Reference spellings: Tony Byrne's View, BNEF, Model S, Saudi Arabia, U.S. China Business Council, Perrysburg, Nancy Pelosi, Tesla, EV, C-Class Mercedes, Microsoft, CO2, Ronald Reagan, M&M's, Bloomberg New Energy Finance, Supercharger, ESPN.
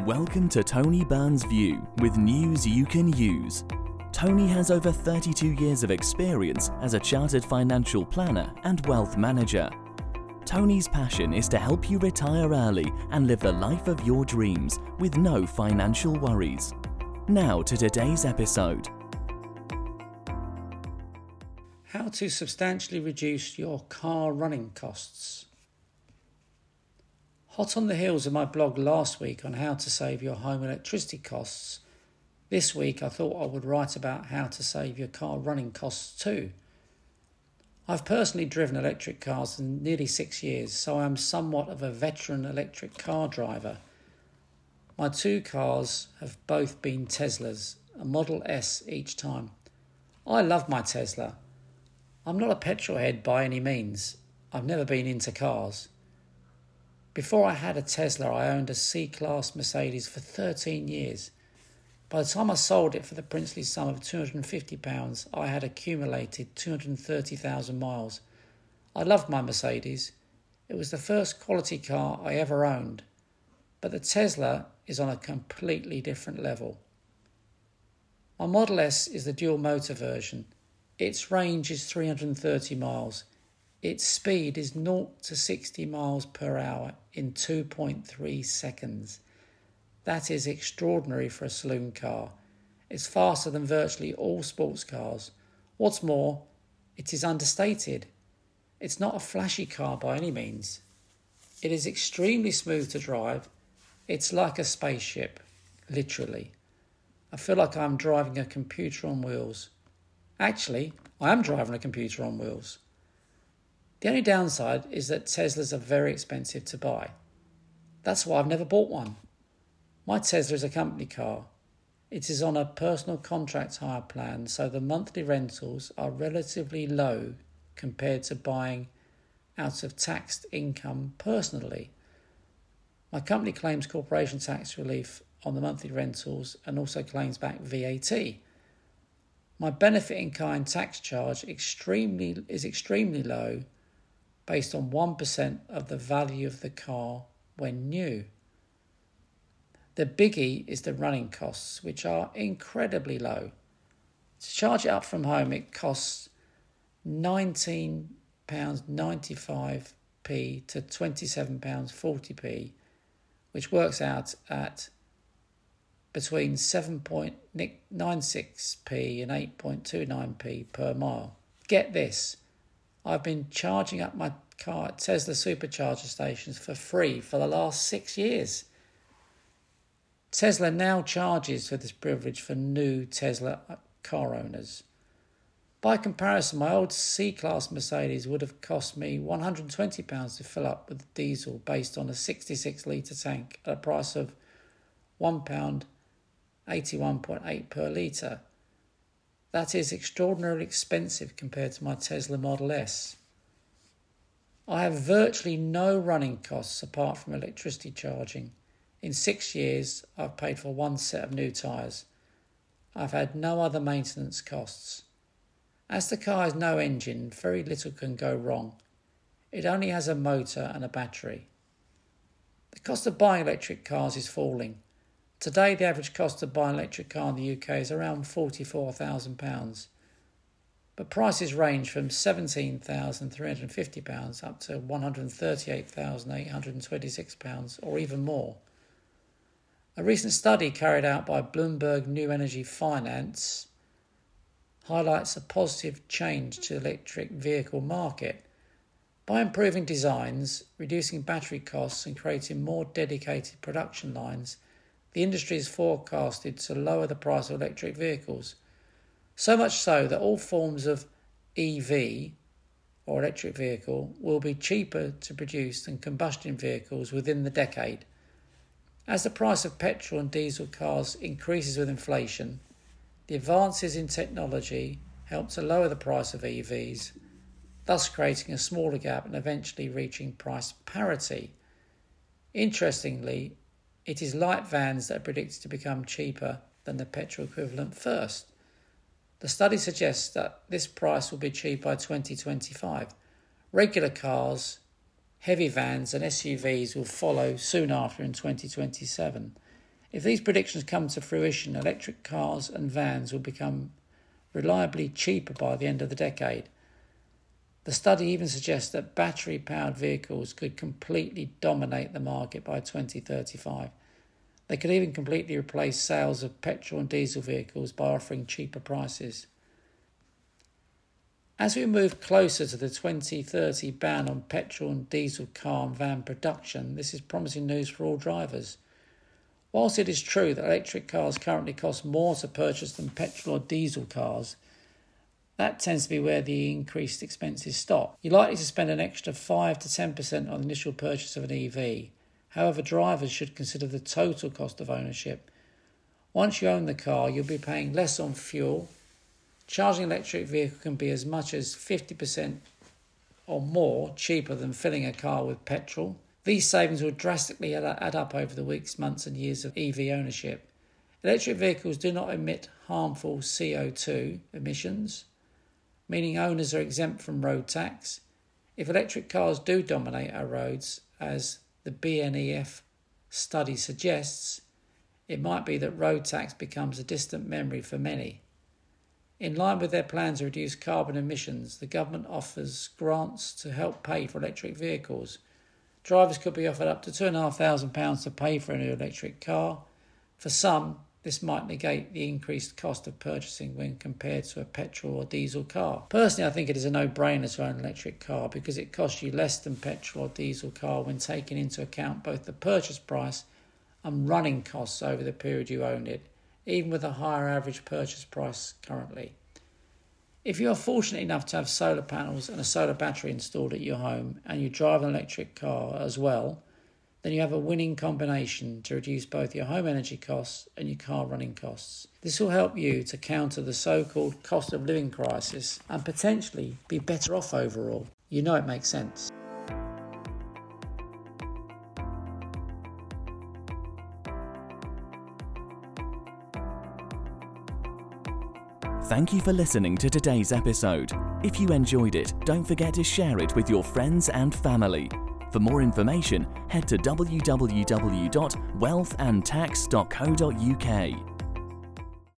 Welcome to Tony Byrne's View, with news you can use. Tony has over 32 years of experience as a chartered financial planner and wealth manager. Tony's passion is to help you retire early and live the life of your dreams with no financial worries. Now to today's episode. How to substantially reduce your car running costs. Hot on the heels of my blog last week on how to save your home electricity costs, this week I thought I would write about how to save your car running costs too. I've personally driven electric cars for nearly 6 years, so I'm somewhat of a veteran electric car driver. My two cars have both been Teslas, a Model S each time. I love my Tesla. I'm not a petrol head by any means. I've never been into cars. Before I had a Tesla, I owned a C-Class Mercedes for 13 years. By the time I sold it for the princely sum of £250, I had accumulated 230,000 miles. I loved my Mercedes. It was the first quality car I ever owned. But the Tesla is on a completely different level. My Model S is the dual motor version. Its range is 330 miles. Its speed is 0 to 60 miles per hour in 2.3 seconds. That is extraordinary for a saloon car. It's faster than virtually all sports cars. What's more, it is understated. It's not a flashy car by any means. It is extremely smooth to drive. It's like a spaceship, literally. I feel like I'm driving a computer on wheels. Actually, I am driving a computer on wheels. The only downside is that Teslas are very expensive to buy. That's why I've never bought one. My Tesla is a company car. It is on a personal contract hire plan, so the monthly rentals are relatively low compared to buying out of taxed income personally. My company claims corporation tax relief on the monthly rentals and also claims back VAT. My benefit in kind tax charge is extremely low, based on 1% of the value of the car when new. The biggie is the running costs, which are incredibly low. To charge it up from home, it costs £19.95p to £27.40p, which works out at between 7.96p and 8.29p per mile. Get this. I've been charging up my car at Tesla supercharger stations for free for the last 6 years. Tesla now charges for this privilege for new Tesla car owners. By comparison, my old C-Class Mercedes would have cost me £120 to fill up with diesel based on a 66-litre tank at a price of £1.81.8 per litre. That is extraordinarily expensive compared to my Tesla Model S. I have virtually no running costs apart from electricity charging. In 6 years, I've paid for one set of new tyres. I've had no other maintenance costs. As the car has no engine, very little can go wrong. It only has a motor and a battery. The cost of buying electric cars is falling. Today, the average cost of buying an electric car in the UK is around £44,000, but prices range from £17,350 up to £138,826 or even more. A recent study carried out by Bloomberg New Energy Finance highlights a positive change to the electric vehicle market. By improving designs, reducing battery costs and creating more dedicated production lines, the industry is forecasted to lower the price of electric vehicles, so much so that all forms of EV, or electric vehicle, will be cheaper to produce than combustion vehicles within the decade. As the price of petrol and diesel cars increases with inflation, the advances in technology help to lower the price of EVs, thus creating a smaller gap and eventually reaching price parity. Interestingly, it is light vans that are predicted to become cheaper than the petrol equivalent first. The study suggests that this price will be achieved by 2025. Regular cars, heavy vans and SUVs will follow soon after in 2027. If these predictions come to fruition, electric cars and vans will become reliably cheaper by the end of the decade. The study even suggests that battery-powered vehicles could completely dominate the market by 2035. They could even completely replace sales of petrol and diesel vehicles by offering cheaper prices. As we move closer to the 2030 ban on petrol and diesel car and van production, this is promising news for all drivers. Whilst it is true that electric cars currently cost more to purchase than petrol or diesel cars, that tends to be where the increased expenses stop. You're likely to spend an extra 5 to 10% on the initial purchase of an EV. However, drivers should consider the total cost of ownership. Once you own the car, you'll be paying less on fuel. Charging an electric vehicle can be as much as 50% or more cheaper than filling a car with petrol. These savings will drastically add up over the weeks, months and years of EV ownership. Electric vehicles do not emit harmful CO2 emissions, meaning owners are exempt from road tax. If electric cars do dominate our roads, as the BNEF study suggests, it might be that road tax becomes a distant memory for many. In line with their plans to reduce carbon emissions, the government offers grants to help pay for electric vehicles. Drivers could be offered up to £2,500 to pay for a new electric car. For some, this might negate the increased cost of purchasing when compared to a petrol or diesel car. Personally, I think it is a no-brainer to own an electric car because it costs you less than petrol or diesel car when taking into account both the purchase price and running costs over the period you own it, even with a higher average purchase price currently. If you are fortunate enough to have solar panels and a solar battery installed at your home and you drive an electric car as well, then you have a winning combination to reduce both your home energy costs and your car running costs. This will help you to counter the so-called cost of living crisis and potentially be better off overall. You know it makes sense. Thank you for listening to today's episode. If you enjoyed it, don't forget to share it with your friends and family. For more information, head to www.wealthandtax.co.uk.